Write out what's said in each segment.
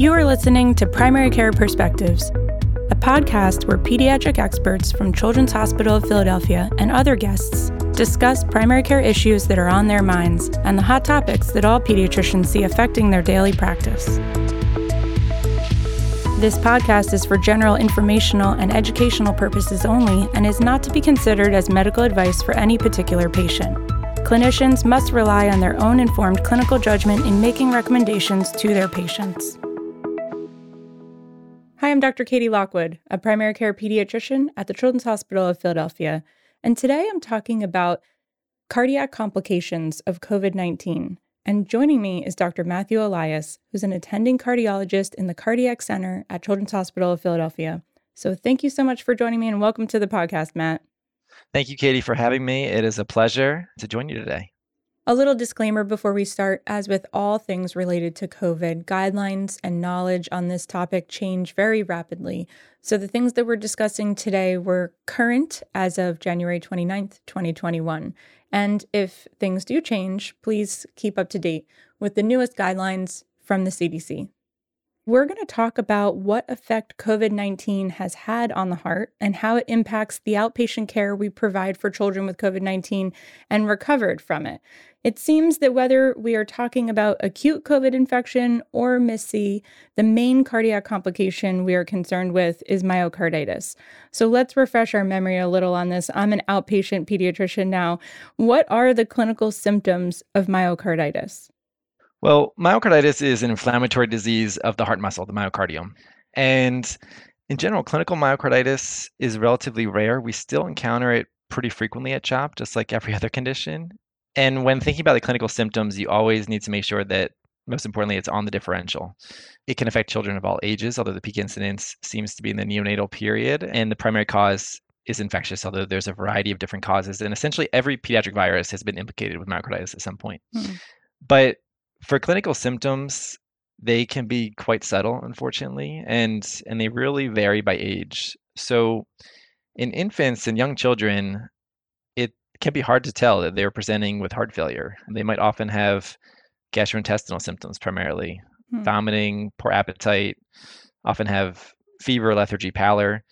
You are listening to Primary Care Perspectives, a podcast where pediatric experts from Children's Hospital of Philadelphia and other guests discuss primary care issues that are on their minds and the hot topics that all pediatricians see affecting their daily practice. This podcast is for general informational and educational purposes only and is not to be considered as medical advice for any particular patient. Clinicians must rely on their own informed clinical judgment in making recommendations to their patients. Hi, I'm Dr. Katie Lockwood, a primary care pediatrician at the Children's Hospital of Philadelphia, and today I'm talking about cardiac complications of COVID-19. And joining me is Dr. Matthew Elias, who's an attending cardiologist in the Cardiac Center at Children's Hospital of Philadelphia. So thank you so much for joining me and welcome to the podcast, Matt. Thank you, Katie, for having me. It is a pleasure to join you today. A little disclaimer before we start, as with all things related to COVID, guidelines and knowledge on this topic change very rapidly. So the things that we're discussing today were current as of January 29th, 2021. And if things do change, please keep up to date with the newest guidelines from the CDC. We're going to talk about what effect COVID-19 has had on the heart and how it impacts the outpatient care we provide for children with COVID-19 and recovered from it. It seems that whether we are talking about acute COVID infection or MIS-C, the main cardiac complication we are concerned with is myocarditis. So let's refresh our memory a little on this. I'm an outpatient pediatrician now. What are the clinical symptoms of myocarditis? Well, myocarditis is an inflammatory disease of the heart muscle, the myocardium. And in general, clinical myocarditis is relatively rare. We still encounter it pretty frequently at CHOP, just like every other condition. And when thinking about the clinical symptoms, you always need to make sure that, most importantly, it's on the differential. It can affect children of all ages, although the peak incidence seems to be in the neonatal period. And the primary cause is infectious, although there's a variety of different causes. And essentially, every pediatric virus has been implicated with myocarditis at some point. But for clinical symptoms, they can be quite subtle, unfortunately, and they really vary by age. So in infants and young children, it can be hard to tell that they're presenting with heart failure. They might often have gastrointestinal symptoms primarily, vomiting, poor appetite, often have fever, lethargy, pallor.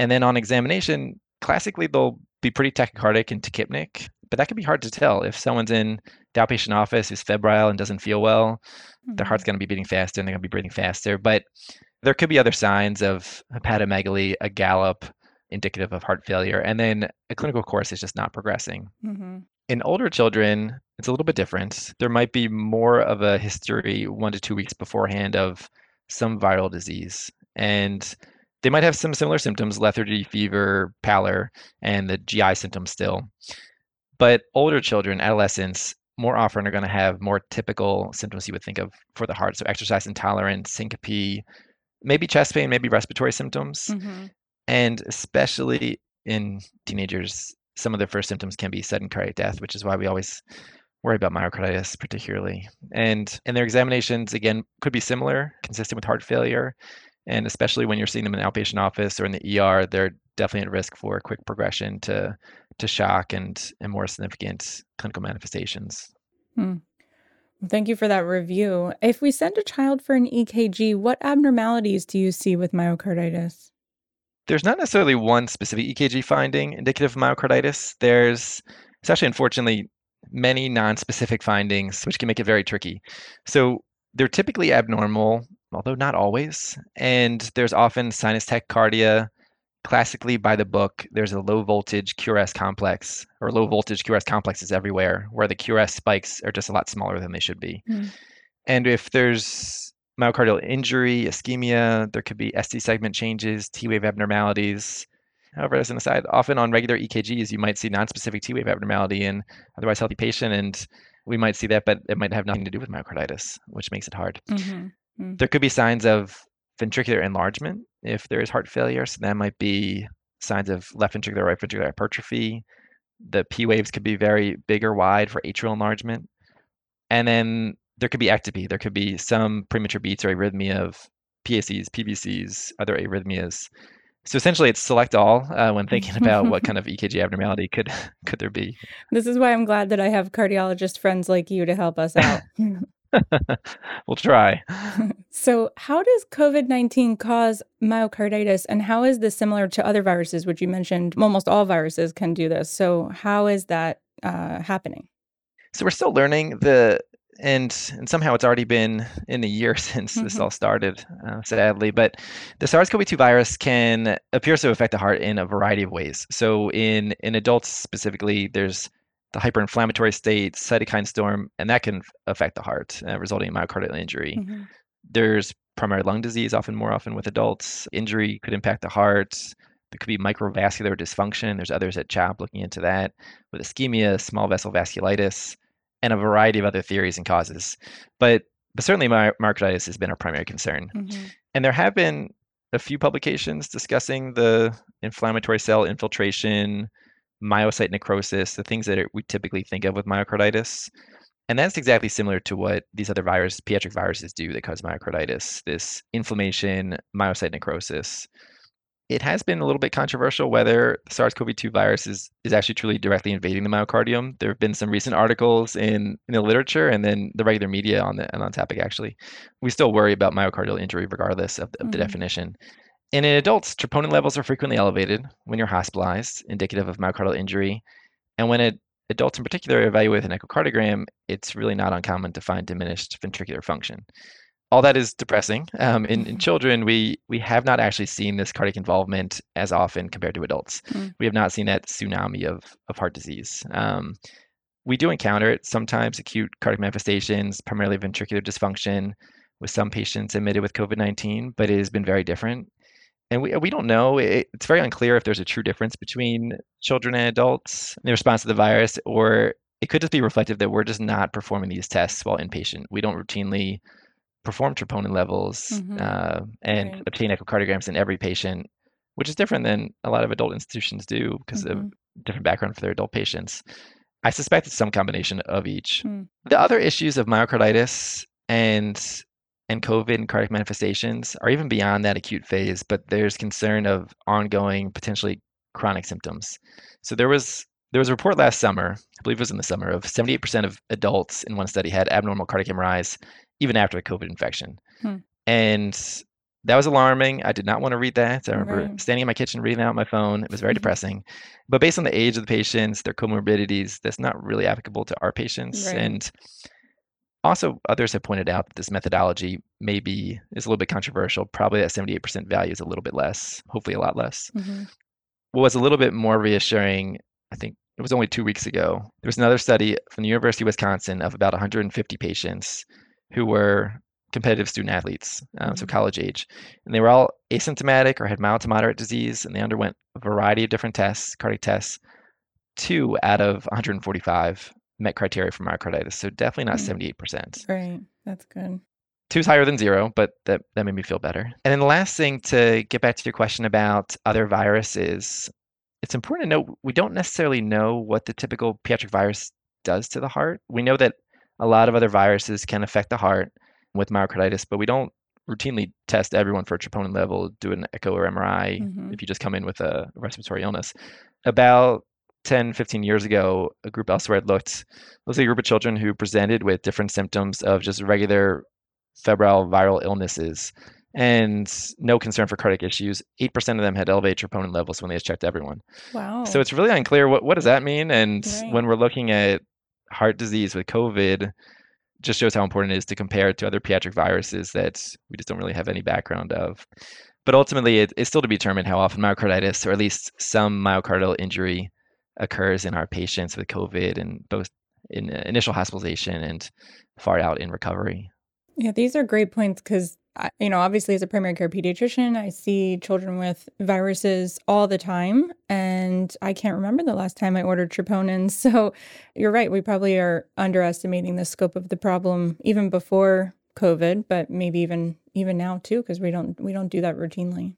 And then on examination, classically, they'll be pretty tachycardic and tachypneic, but that can be hard to tell. If someone's in the outpatient office who's febrile and doesn't feel well, their heart's going to be beating faster and they're going to be breathing faster. But there could be other signs of hepatomegaly, a gallop, indicative of heart failure. And then a clinical course is just not progressing. In older children, it's a little bit different. There might be more of a history 1 to 2 weeks beforehand of some viral disease. And they might have some similar symptoms, lethargy, fever, pallor, and the GI symptoms still. But older children, adolescents, more often are going to have more typical symptoms you would think of for the heart. So exercise intolerance, syncope, maybe chest pain, maybe respiratory symptoms. And especially in teenagers, some of their first symptoms can be sudden cardiac death, which is why we always worry about myocarditis particularly. And their examinations, again, could be similar, consistent with heart failure. And especially when you're seeing them in the outpatient office or in the ER, they're definitely at risk for quick progression to shock and more significant clinical manifestations. Thank you for that review. If we send a child for an EKG, what abnormalities do you see with myocarditis? There's not necessarily one specific EKG finding indicative of myocarditis. It's actually, unfortunately, many non-specific findings, which can make it very tricky. So they're typically abnormal, although not always. And there's often sinus tachycardia. Classically, by the book, there's a low voltage QRS complex, or low voltage QRS complexes everywhere, where the QRS spikes are just a lot smaller than they should be. And if there's myocardial injury, ischemia, there could be ST segment changes, T wave abnormalities. However, as an aside, often on regular EKGs, you might see nonspecific T wave abnormality in otherwise healthy patient, and we might see that, but it might have nothing to do with myocarditis, which makes it hard. There could be signs of ventricular enlargement if there is heart failure. So that might be signs of left ventricular, right ventricular hypertrophy. The P waves could be very big or wide for atrial enlargement. And then there could be ectopy. There could be some premature beats or arrhythmia of PACs, PVCs, other arrhythmias. So essentially, it's select all when thinking about what kind of EKG abnormality could there be. This is why I'm glad that I have cardiologist friends like you to help us out. We'll try. So how does COVID-19 cause myocarditis, and how is this similar to other viruses, which you mentioned almost all viruses can do this? So how is that happening? So we're still learning and somehow it's already been in a year since this all started, sadly. But the SARS-CoV-2 virus appears to affect the heart in a variety of ways. So in adults specifically, there's the hyperinflammatory state, cytokine storm, and that can affect the heart, resulting in myocardial injury. Mm-hmm. There's primary lung disease, more often with adults. Injury could impact the heart. There could be microvascular dysfunction. There's others at CHOP looking into that, with ischemia, small vessel vasculitis, and a variety of other theories and causes. But certainly myocarditis has been our primary concern. Mm-hmm. And there have been a few publications discussing the inflammatory cell infiltration, myocyte necrosis, the things that we typically think of with myocarditis. And that's exactly similar to what these other pediatric viruses do that cause myocarditis, this inflammation, myocyte necrosis. It has been a little bit controversial whether the SARS-CoV-2 virus is actually truly directly invading the myocardium. There have been some recent articles in the literature and then the regular media on topic, actually. We still worry about myocardial injury regardless of the definition. And in adults, troponin levels are frequently elevated when you're hospitalized, indicative of myocardial injury. And when adults in particular are evaluated with an echocardiogram, it's really not uncommon to find diminished ventricular function. All that is depressing. In children, we have not actually seen this cardiac involvement as often compared to adults. Mm. We have not seen that tsunami of heart disease. We do encounter it sometimes, acute cardiac manifestations, primarily ventricular dysfunction, with some patients admitted with COVID-19, but it has been very different. And we don't know. It's very unclear if there's a true difference between children and adults in the response to the virus, or it could just be reflective that we're just not performing these tests while inpatient. We don't routinely perform troponin levels and obtain echocardiograms in every patient, which is different than a lot of adult institutions do because of different background for their adult patients. I suspect it's some combination of each. Mm. The other issues of myocarditis and COVID and cardiac manifestations are even beyond that acute phase, but there's concern of ongoing, potentially chronic symptoms. So there was a report last summer, I believe it was in the summer, of 78% of adults in one study had abnormal cardiac MRIs even after a COVID infection. Hmm. And that was alarming. I did not want to read that. I remember standing in my kitchen, reading out my phone. It was very depressing. But based on the age of the patients, their comorbidities, that's not really applicable to our patients. Right. And also others have pointed out that this methodology is a little bit controversial. Probably that 78% value is a little bit less, hopefully a lot less. Mm-hmm. What was a little bit more reassuring, I think, it was only 2 weeks ago, there was another study from the University of Wisconsin of about 150 patients who were competitive student athletes, so college age. And they were all asymptomatic or had mild to moderate disease, and they underwent a variety of different tests, cardiac tests. 2 out of 145 met criteria for myocarditis, so definitely not 78%. Right, that's good. 2 is higher than 0, but that made me feel better. And then the last thing, to get back to your question about other viruses, it's important to note we don't necessarily know what the typical pediatric virus does to the heart. We know that a lot of other viruses can affect the heart with myocarditis, but we don't routinely test everyone for a troponin level, do an echo or MRI if you just come in with a respiratory illness. About 10, 15 years ago, a group elsewhere had looked, it was a group of children who presented with different symptoms of just regular febrile viral illnesses and no concern for cardiac issues. 8% of them had elevated troponin levels when they checked everyone. Wow. So it's really unclear what does that mean? And when we're looking at heart disease with COVID, just shows how important it is to compare it to other pediatric viruses that we just don't really have any background of. But ultimately, it's still to be determined how often myocarditis, or at least some myocardial injury, occurs in our patients with COVID, and both in initial hospitalization and far out in recovery. Yeah, these are great points because, you know, obviously as a primary care pediatrician, I see children with viruses all the time, and I can't remember the last time I ordered troponin. So you're right, we probably are underestimating the scope of the problem even before COVID, but maybe even now too, because we don't do that routinely.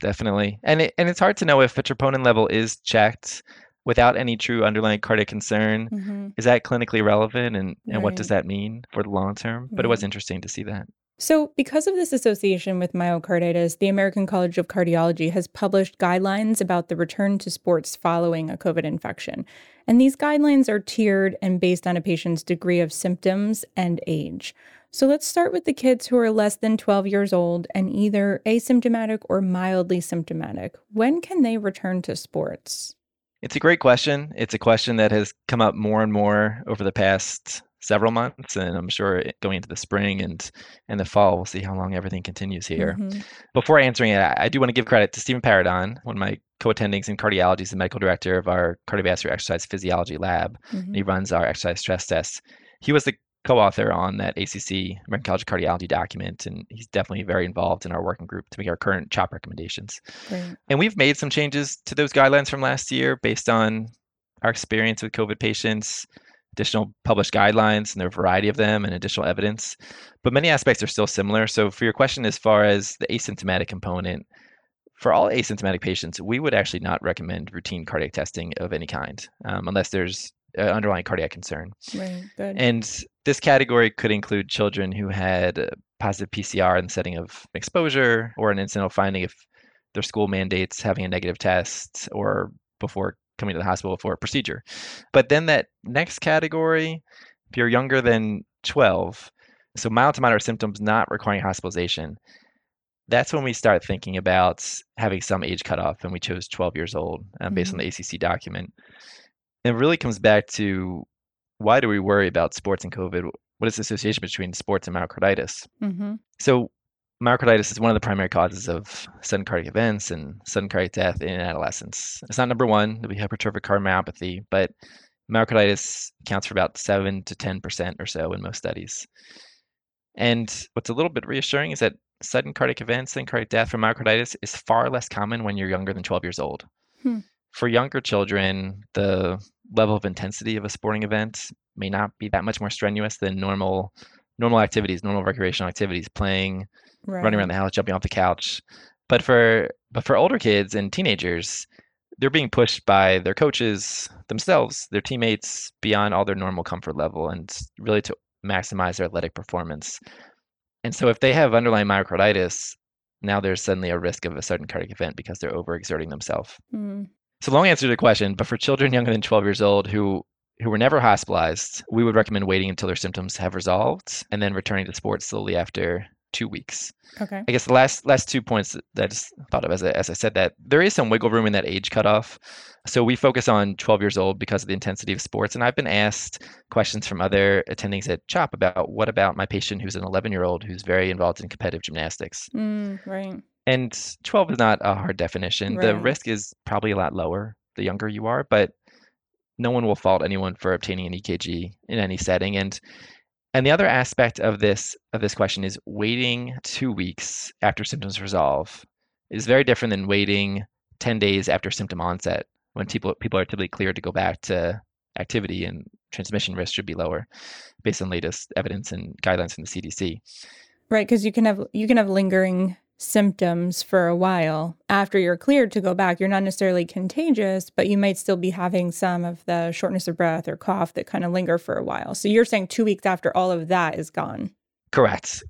Definitely. And it's hard to know if a troponin level is checked without any true underlying cardiac concern. Is that clinically relevant, and what does that mean for the long term? But it was interesting to see that. So because of this association with myocarditis, the American College of Cardiology has published guidelines about the return to sports following a COVID infection. And these guidelines are tiered and based on a patient's degree of symptoms and age. So let's start with the kids who are less than 12 years old and either asymptomatic or mildly symptomatic. When can they return to sports? It's a great question. It's a question that has come up more and more over the past several months, and I'm sure going into the spring and the fall, we'll see how long everything continues here. Mm-hmm. Before answering it, I do want to give credit to Stephen Paradon, one of my co-attendings in cardiology, is the medical director of our cardiovascular exercise physiology lab. Mm-hmm. And he runs our exercise stress tests. He was the co-author on that ACC, American College of Cardiology document, and he's definitely very involved in our working group to make our current CHOP recommendations. Right. And we've made some changes to those guidelines from last year based on our experience with COVID patients, additional published guidelines, and there are a variety of them, and additional evidence. But many aspects are still similar. So for your question, as far as the asymptomatic component, for all asymptomatic patients, we would actually not recommend routine cardiac testing of any kind, unless there's underlying cardiac concern. Right, good. And this category could include children who had positive PCR in the setting of exposure, or an incidental finding if their school mandates having a negative test, or before coming to the hospital for a procedure. But then that next category, if you're younger than 12, so mild to moderate symptoms not requiring hospitalization, that's when we start thinking about having some age cutoff, and we chose 12 years old based on the ACC document. And it really comes back to, why do we worry about sports and COVID? What is the association between sports and myocarditis? Mm-hmm. So myocarditis is one of the primary causes of sudden cardiac events and sudden cardiac death in adolescence. It's not number one, that we have hypertrophic cardiomyopathy, but myocarditis accounts for about 7 to 10% or so in most studies. And what's a little bit reassuring is that sudden cardiac events and cardiac death from myocarditis is far less common when you're younger than 12 years old. Hmm. For younger children, the level of intensity of a sporting event may not be that much more strenuous than normal activities, normal recreational activities, playing, right, running around the house, jumping off the couch. But for older kids and teenagers, they're being pushed by their coaches, themselves, their teammates, beyond all their normal comfort level, and really to maximize their athletic performance. And so if they have underlying myocarditis, now there's suddenly a risk of a sudden cardiac event because they're overexerting themselves. Mm. So long answer to the question, but for children younger than 12 years old who were never hospitalized, we would recommend waiting until their symptoms have resolved and then returning to sports slowly after 2 weeks. Okay. I guess the last 2 points that I just thought of as I said that, there is some wiggle room in that age cutoff. So we focus on 12 years old because of the intensity of sports. And I've been asked questions from other attendings at CHOP about, what about my patient who's an 11-year-old who's very involved in competitive gymnastics? Right. And 12 is not a hard definition. Right. The risk is probably a lot lower the younger you are, but no one will fault anyone for obtaining an EKG in any setting. And the other aspect of this question is waiting 2 weeks after symptoms resolve is very different than waiting 10 days after symptom onset, when people are typically cleared to go back to activity, and transmission risk should be lower based on latest evidence and guidelines from the CDC. Right, because you can have lingering symptoms for a while after you're cleared to go back. You're not necessarily contagious, but you might still be having some of the shortness of breath or cough that kind of linger for a while. So you're saying 2 weeks after all of that is gone. Correct.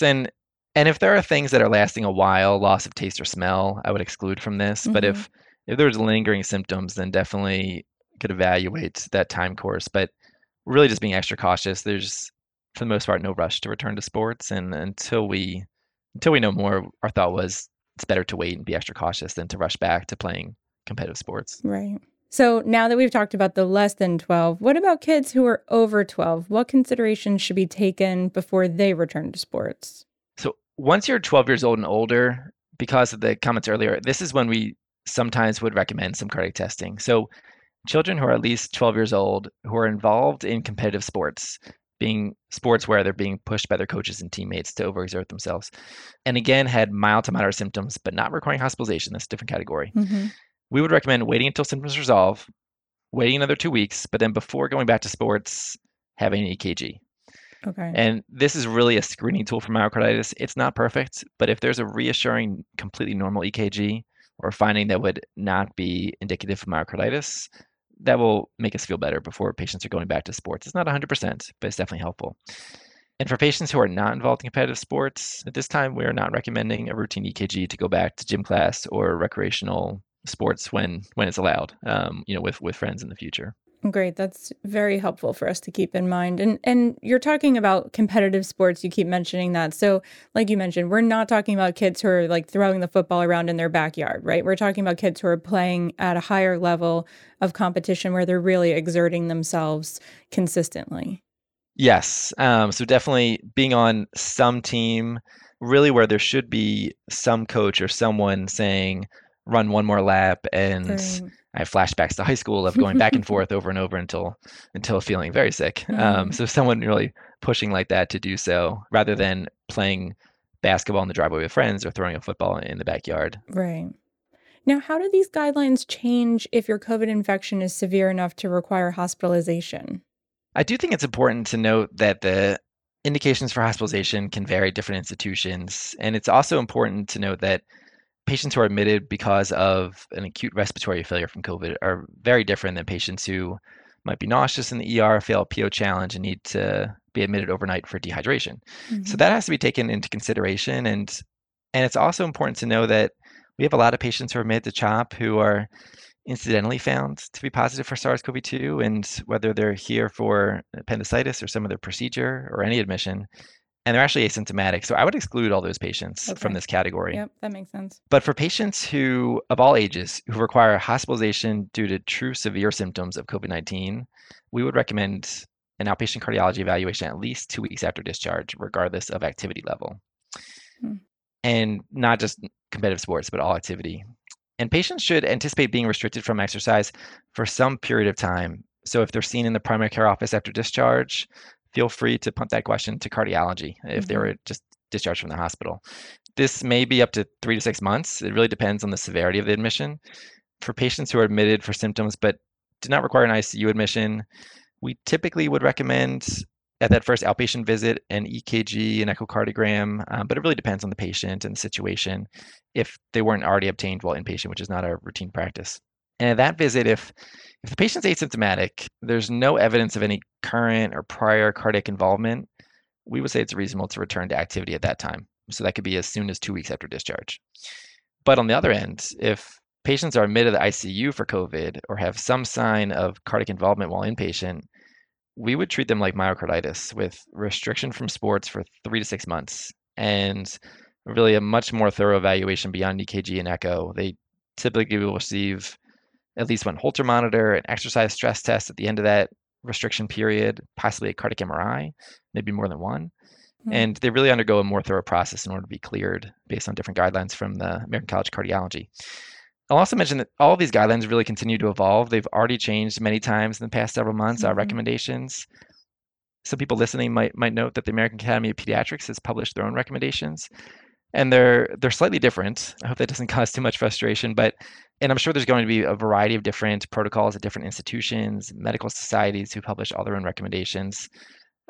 And if there are things that are lasting a while, loss of taste or smell, I would exclude from this. Mm-hmm. But if there's lingering symptoms, then definitely could evaluate that time course. But really just being extra cautious. There's, for the most part, no rush to return to sports. And until we know more, our thought was it's better to wait and be extra cautious than to rush back to playing competitive sports. Right. So now that we've talked about the less than 12, what about kids who are over 12? What considerations should be taken before they return to sports? So once you're 12 years old and older, because of the comments earlier, this is when we sometimes would recommend some cardiac testing. So children who are at least 12 years old who are involved in competitive sports, being sports where they're being pushed by their coaches and teammates to overexert themselves. And again, had mild to moderate symptoms, but not requiring hospitalization. That's a different category. Mm-hmm. We would recommend waiting until symptoms resolve, waiting another 2 weeks, but then before going back to sports, having an EKG. Okay. And this is really a screening tool for myocarditis. It's not perfect, but if there's a reassuring, completely normal EKG or finding that would not be indicative of myocarditis, that will make us feel better before patients are going back to sports. It's not 100%, but it's definitely helpful. And for patients who are not involved in competitive sports, at this time, we are not recommending a routine EKG to go back to gym class or recreational sports when it's allowed, with friends in the future. Great. That's very helpful for us to keep in mind. And you're talking about competitive sports. You keep mentioning that. So like you mentioned, we're not talking about kids who are like throwing the football around in their backyard, right? We're talking about kids who are playing at a higher level of competition where they're really exerting themselves consistently. Yes. So definitely being on some team, really where there should be some coach or someone saying, run one more lap. And I have flashbacks to high school of going back and forth over and over until feeling very sick. So someone really pushing like that to do so rather than playing basketball in the driveway with friends or throwing a football in the backyard. Right. Now, how do these guidelines change if your COVID infection is severe enough to require hospitalization? I do think it's important to note that the indications for hospitalization can vary at different institutions. And it's also important to note that patients who are admitted because of an acute respiratory failure from COVID are very different than patients who might be nauseous in the ER, fail PO challenge, and need to be admitted overnight for dehydration. Mm-hmm. So that has to be taken into consideration. And it's also important to know that we have a lot of patients who are admitted to CHOP who are incidentally found to be positive for SARS-CoV-2, and whether they're here for appendicitis or some other procedure or any admission, and they're actually asymptomatic. So I would exclude all those patients from this category. Yep, that makes sense. But for patients who, of all ages, who require hospitalization due to true severe symptoms of COVID-19, we would recommend an outpatient cardiology evaluation at least 2 weeks after discharge, regardless of activity level. And not just competitive sports, but all activity. And patients should anticipate being restricted from exercise for some period of time. So if they're seen in the primary care office after discharge, feel free to punt that question to cardiology if they were just discharged from the hospital. This may be up to 3 to 6 months. It really depends on the severity of the admission. For patients who are admitted for symptoms but do not require an ICU admission, we typically would recommend at that first outpatient visit an EKG, an echocardiogram, but it really depends on the patient and the situation if they weren't already obtained while inpatient, which is not our routine practice. And at that visit, if the patient's asymptomatic, there's no evidence of any current or prior cardiac involvement, we would say it's reasonable to return to activity at that time. So that could be as soon as 2 weeks after discharge. But on the other end, if patients are admitted to the ICU for COVID or have some sign of cardiac involvement while inpatient, we would treat them like myocarditis with restriction from sports for 3 to 6 months and really a much more thorough evaluation beyond EKG and echo. They typically will receive at least one Holter monitor, an exercise stress test at the end of that restriction period, possibly a cardiac MRI, maybe more than one. And they really undergo a more thorough process in order to be cleared based on different guidelines from the American College of Cardiology. I'll also mention that all of these guidelines really continue to evolve. They've already changed many times in the past several months, our recommendations. Some people listening might note that the American Academy of Pediatrics has published their own recommendations. And they're slightly different. I hope that doesn't cause too much frustration, but I'm sure there's going to be a variety of different protocols at different institutions, medical societies who publish all their own recommendations.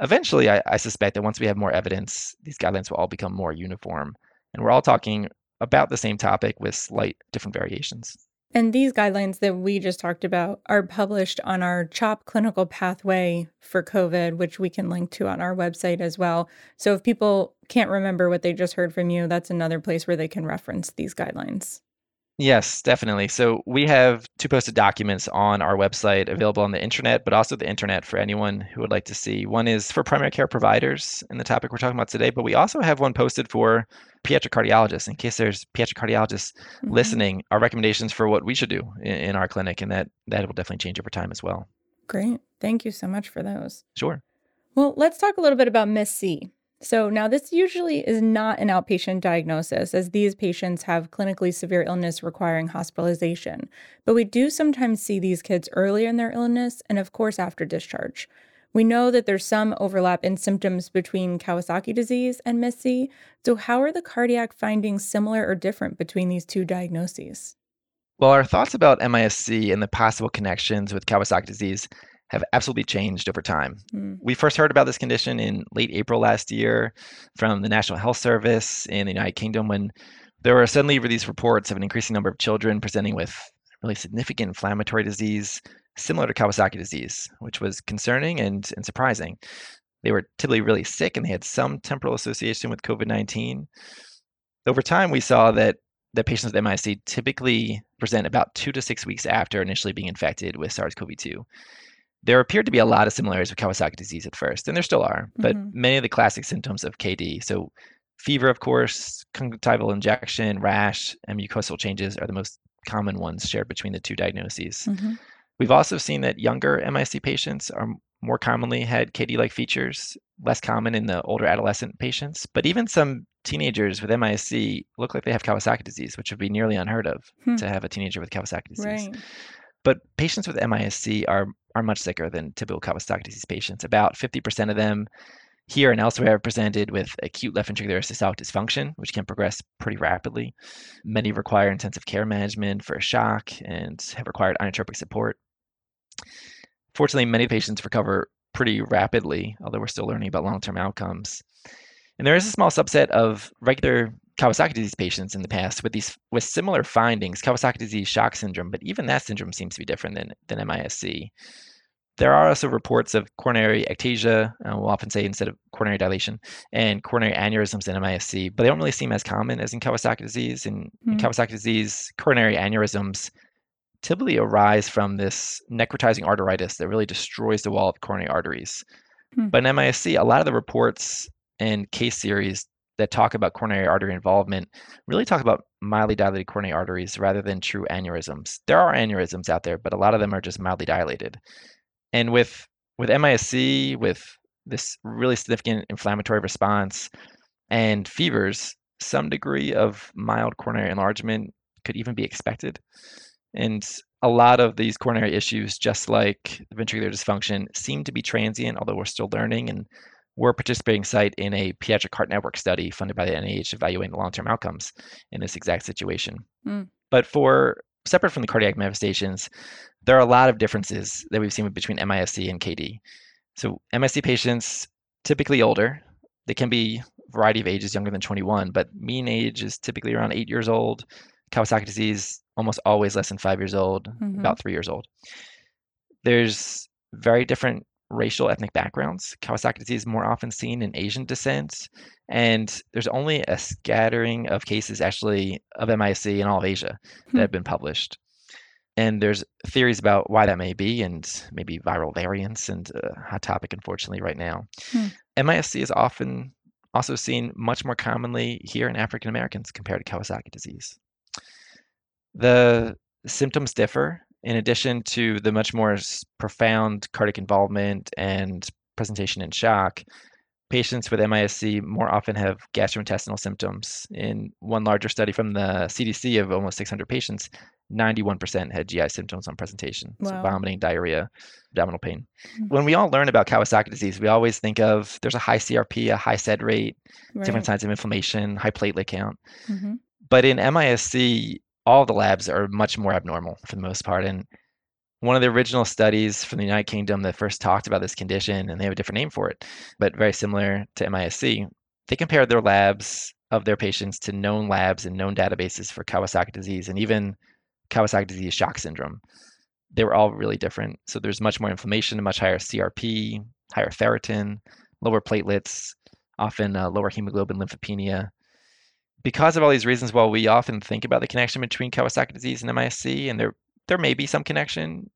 Eventually, I suspect that once we have more evidence, these guidelines will all become more uniform. And we're all talking about the same topic with slight different variations. And these guidelines that we just talked about are published on our CHOP clinical pathway for COVID, which we can link to on our website as well. So if people can't remember what they just heard from you, that's another place where they can reference these guidelines. Yes, definitely. So we have two posted documents on our website available on the intranet, but also the internet for anyone who would like to see. One is for primary care providers in the topic we're talking about today, but we also have one posted for pediatric cardiologists in case there's pediatric cardiologists listening, our recommendations for what we should do in our clinic, and that will definitely change over time as well. Great. Thank you so much for those. Sure. Well, let's talk a little bit about MIS-C. So now this usually is not an outpatient diagnosis, as these patients have clinically severe illness requiring hospitalization. But we do sometimes see these kids earlier in their illness and, of course, after discharge. We know that there's some overlap in symptoms between Kawasaki disease and MIS-C. So how are the cardiac findings similar or different between these two diagnoses? Well, our thoughts about MIS-C and the possible connections with Kawasaki disease have absolutely changed over time. We first heard about this condition in late April last year from the National Health Service in the United Kingdom when there were suddenly these reports of an increasing number of children presenting with really significant inflammatory disease similar to Kawasaki disease, which was concerning and surprising. They were typically really sick and they had some temporal association with COVID-19. Over time, we saw that patients with MIS-C typically present about 2 to 6 weeks after initially being infected with SARS-CoV-2. There appeared to be a lot of similarities with Kawasaki disease at first, and there still are, but many of the classic symptoms of KD. So fever, of course, conjunctival injection, rash, and mucosal changes are the most common ones shared between the two diagnoses. We've also seen that younger MIS-C patients are more commonly had KD-like features, less common in the older adolescent patients, but even some teenagers with MIS-C look like they have Kawasaki disease, which would be nearly unheard of to have a teenager with Kawasaki disease. Right. But patients with MIS-C are much sicker than typical Kawasaki disease patients. About 50% of them here and elsewhere are presented with acute left ventricular systolic dysfunction, which can progress pretty rapidly. Many require intensive care management for a shock and have required inotropic support. Fortunately, many patients recover pretty rapidly, although we're still learning about long-term outcomes. And there is a small subset of regular Kawasaki disease patients in the past with similar findings, Kawasaki disease shock syndrome, but even that syndrome seems to be different than MIS-C. There are also reports of coronary ectasia, we'll often say instead of coronary dilation, and coronary aneurysms in MIS-C, but they don't really seem as common as in Kawasaki disease. In Kawasaki disease, coronary aneurysms typically arise from this necrotizing arteritis that really destroys the wall of coronary arteries. But in MIS-C, a lot of the reports and case series that talk about coronary artery involvement really talk about mildly dilated coronary arteries rather than true aneurysms. There are aneurysms out there, but a lot of them are just mildly dilated. And with MIS-C, with this really significant inflammatory response and fevers, some degree of mild coronary enlargement could even be expected. And a lot of these coronary issues, just like ventricular dysfunction, seem to be transient, although we're still learning. And we're a participating site in a pediatric heart network study funded by the NIH evaluating the long-term outcomes in this exact situation. But separate from the cardiac manifestations, there are a lot of differences that we've seen between MIS-C and KD. So MIS-C patients, typically older, they can be a variety of ages younger than 21, but mean age is typically around 8 years old. Kawasaki disease, almost always less than 5 years old, about 3 years old. There's very different racial ethnic backgrounds. Kawasaki disease is more often seen in Asian descent, and there's only a scattering of cases actually of MIS-C in all of Asia that have been published. And there's theories about why that may be, and maybe viral variants, and a hot topic, unfortunately, right now. MIS-C is often also seen much more commonly here in African Americans compared to Kawasaki disease. The symptoms differ. In addition to the much more profound cardiac involvement and presentation in shock, patients with MIS-C more often have gastrointestinal symptoms. In one larger study from the CDC of almost 600 patients, 91% had GI symptoms on presentation. Wow. So vomiting, diarrhea, abdominal pain. When we all learn about Kawasaki disease, we always think of there's a high CRP, a high SED rate, different signs of inflammation, high platelet count. But in MIS-C, all the labs are much more abnormal for the most part. And one of the original studies from the United Kingdom that first talked about this condition, and they have a different name for it, but very similar to MIS-C, they compared their labs of their patients to known labs and known databases for Kawasaki disease and even Kawasaki disease shock syndrome. They were all really different. So there's much more inflammation, a much higher CRP, higher ferritin, lower platelets, often lower hemoglobin lymphopenia. Because of all these reasons, while we often think about the connection between Kawasaki disease and MIS-C, and there may be some connection,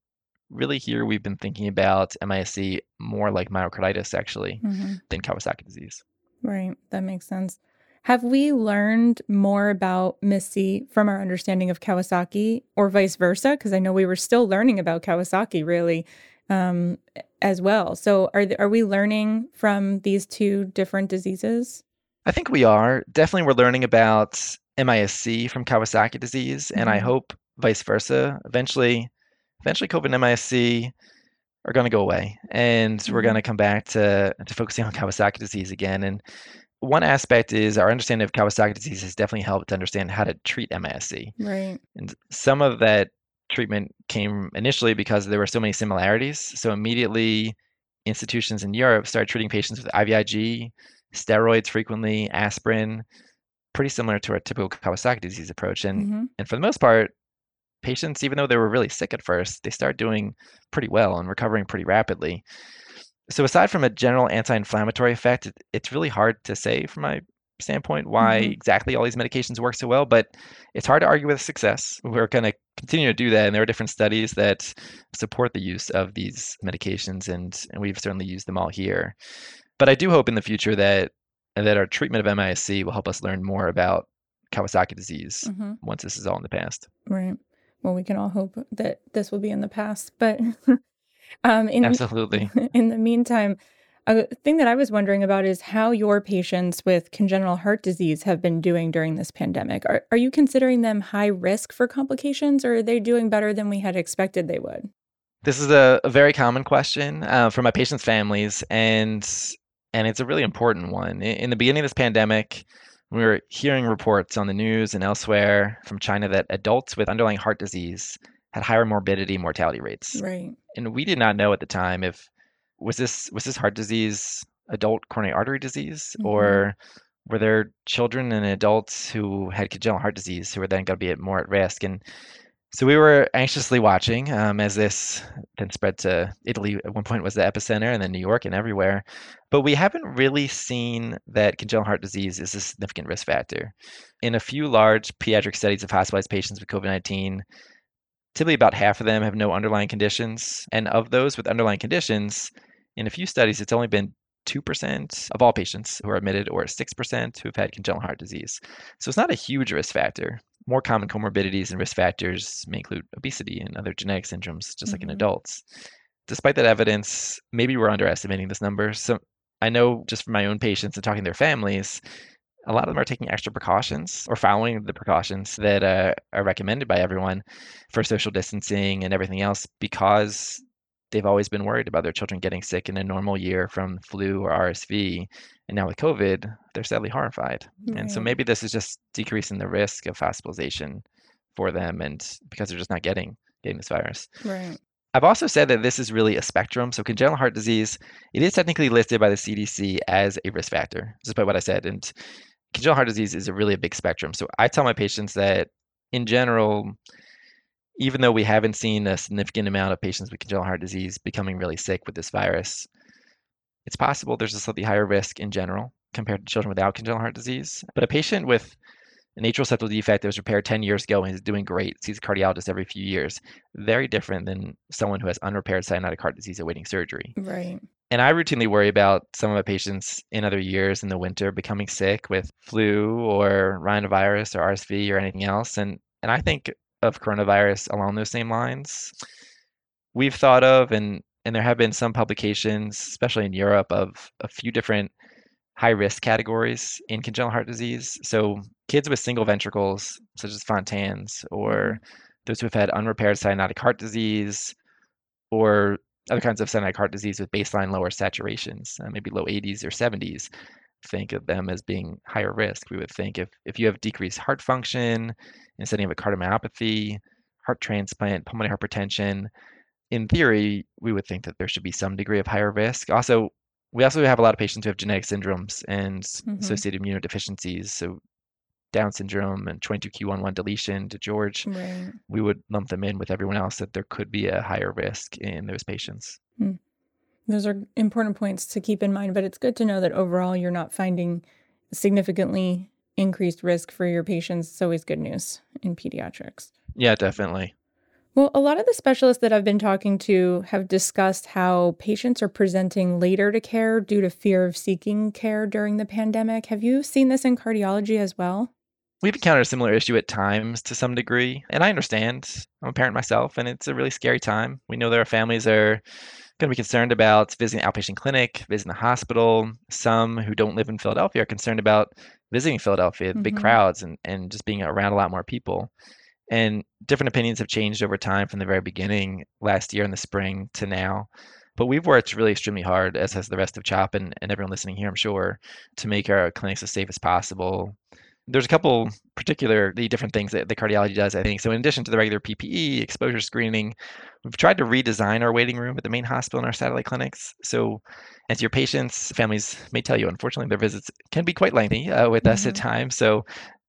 really here we've been thinking about MIS-C more like myocarditis actually than Kawasaki disease. Right, that makes sense. Have we learned more about MIS-C from our understanding of Kawasaki, or vice versa? Because I know we were still learning about Kawasaki really as well. So are we learning from these two different diseases? I think we are. Definitely we're learning about MIS-C from Kawasaki disease, and I hope vice versa. Eventually COVID and MIS-C are going to go away, and we're going to come back to focusing on Kawasaki disease again. And one aspect is our understanding of Kawasaki disease has definitely helped understand how to treat MIS-C. Right. And some of that treatment came initially because there were so many similarities. So immediately institutions in Europe started treating patients with IVIG, steroids frequently, aspirin, pretty similar to our typical Kawasaki disease approach. And for the most part, patients, even though they were really sick at first, they start doing pretty well and recovering pretty rapidly. So aside from a general anti-inflammatory effect, it's really hard to say from my standpoint why exactly all these medications work so well, but it's hard to argue with success. We're going to continue to do that. And there are different studies that support the use of these medications, and we've certainly used them all here. But I do hope in the future that our treatment of MIS-C will help us learn more about Kawasaki disease once this is all in the past. Right. Well, we can all hope that this will be in the past. But absolutely. In the meantime, a thing that I was wondering about is how your patients with congenital heart disease have been doing during this pandemic. Are you considering them high risk for complications, or are they doing better than we had expected they would? This is a very common question for my patients' families, and it's a really important one. In the beginning of this pandemic, we were hearing reports on the news and elsewhere from China that adults with underlying heart disease had higher morbidity and mortality rates. Right. And we did not know at the time if was this heart disease adult coronary artery disease, or were there children and adults who had congenital heart disease who were then going to be more at risk? And so we were anxiously watching as this then spread to Italy. At one point was the epicenter, and then New York and everywhere. But we haven't really seen that congenital heart disease is a significant risk factor. In a few large pediatric studies of hospitalized patients with COVID-19, typically about half of them have no underlying conditions. And of those with underlying conditions, in a few studies, it's only been 2% of all patients who are admitted, or 6% who have had congenital heart disease. So it's not a huge risk factor. More common comorbidities and risk factors may include obesity and other genetic syndromes, just like in adults. Despite that evidence, maybe we're underestimating this number. So I know just from my own patients and talking to their families, a lot of them are taking extra precautions or following the precautions that are recommended by everyone for social distancing and everything else, because they've always been worried about their children getting sick in a normal year from flu or RSV. And now with COVID, they're sadly horrified. Right. And so maybe this is just decreasing the risk of hospitalization for them, and because they're just not getting this virus. Right. I've also said that this is really a spectrum. So congenital heart disease, it is technically listed by the CDC as a risk factor, despite what I said. And congenital heart disease is a big spectrum. So I tell my patients that in general, even though we haven't seen a significant amount of patients with congenital heart disease becoming really sick with this virus, it's possible there's a slightly higher risk in general compared to children without congenital heart disease. But a patient with an atrial septal defect that was repaired 10 years ago and is doing great, sees a cardiologist every few years, very different than someone who has unrepaired cyanotic heart disease awaiting surgery. Right. And I routinely worry about some of my patients in other years in the winter becoming sick with flu or rhinovirus or RSV or anything else. And I think of coronavirus along those same lines. We've thought of, and there have been some publications, especially in Europe, of a few different high-risk categories in congenital heart disease. So kids with single ventricles, such as Fontans, or those who have had unrepaired cyanotic heart disease, or other kinds of cyanotic heart disease with baseline lower saturations, maybe low 80s or 70s, think of them as being higher risk. We would think if you have decreased heart function, instead of a cardiomyopathy, heart transplant, pulmonary hypertension, in theory, we would think that there should be some degree of higher risk. Also, we also have a lot of patients who have genetic syndromes and associated immunodeficiencies. So Down syndrome and 22q11 deletion to George, right. We would lump them in with everyone else that there could be a higher risk in those patients. Mm. Those are important points to keep in mind, but it's good to know that overall you're not finding significantly increased risk for your patients. It's always good news in pediatrics. Yeah, definitely. Well, a lot of the specialists that I've been talking to have discussed how patients are presenting later to care due to fear of seeking care during the pandemic. Have you seen this in cardiology as well? We've encountered a similar issue at times to some degree, and I understand. I'm a parent myself, and it's a really scary time. We know that our families are going to be concerned about visiting the outpatient clinic, visiting the hospital. Some who don't live in Philadelphia are concerned about visiting Philadelphia, big crowds, and just being around a lot more people. And different opinions have changed over time from the very beginning last year in the spring to now. But we've worked really extremely hard, as has the rest of CHOP and everyone listening here, I'm sure, to make our clinics as safe as possible. There's a couple particularly different things that the cardiology does, I think. So in addition to the regular PPE, exposure screening, we've tried to redesign our waiting room at the main hospital and our satellite clinics. So as your patients, families may tell you, unfortunately, their visits can be quite lengthy with us at times. So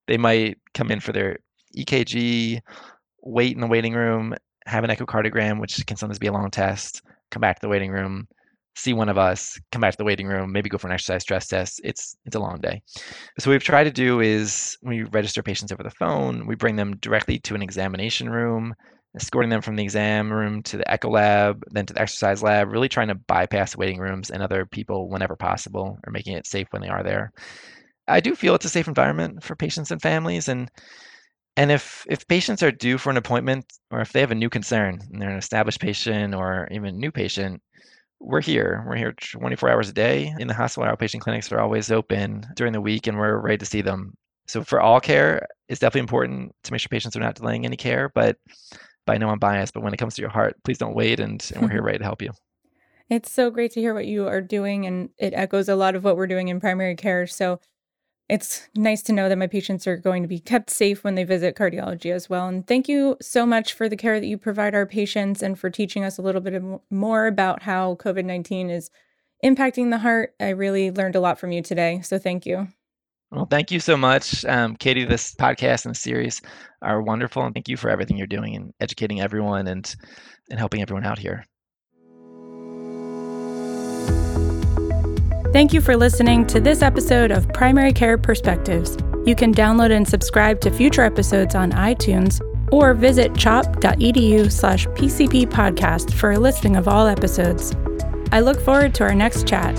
they might come in for their EKG, wait in the waiting room, have an echocardiogram, which can sometimes be a long test, come back to the waiting room, see one of us, come back to the waiting room, maybe go for an exercise stress test. It's a long day. So what we've tried to do is when we register patients over the phone, we bring them directly to an examination room, escorting them from the exam room to the echo lab, then to the exercise lab, really trying to bypass waiting rooms and other people whenever possible, or making it safe when they are there. I do feel it's a safe environment for patients and families. And if patients are due for an appointment, or if they have a new concern and they're an established patient or even a new patient, we're here. We're here 24 hours a day in the hospital. Our outpatient clinics are always open during the week and we're ready to see them. So for all care, it's definitely important to make sure patients are not delaying any care, but I know I'm biased, but when it comes to your heart, please don't wait, and we're here ready to help you. It's so great to hear what you are doing, and it echoes a lot of what we're doing in primary care. So it's nice to know that my patients are going to be kept safe when they visit cardiology as well. And thank you so much for the care that you provide our patients and for teaching us a little bit more about how COVID-19 is impacting the heart. I really learned a lot from you today, so thank you. Well, thank you so much, Katie. This podcast and the series are wonderful, and thank you for everything you're doing and educating everyone and helping everyone out here. Thank you for listening to this episode of Primary Care Perspectives. You can download and subscribe to future episodes on iTunes or visit chop.edu/PCP podcast for a listing of all episodes. I look forward to our next chat.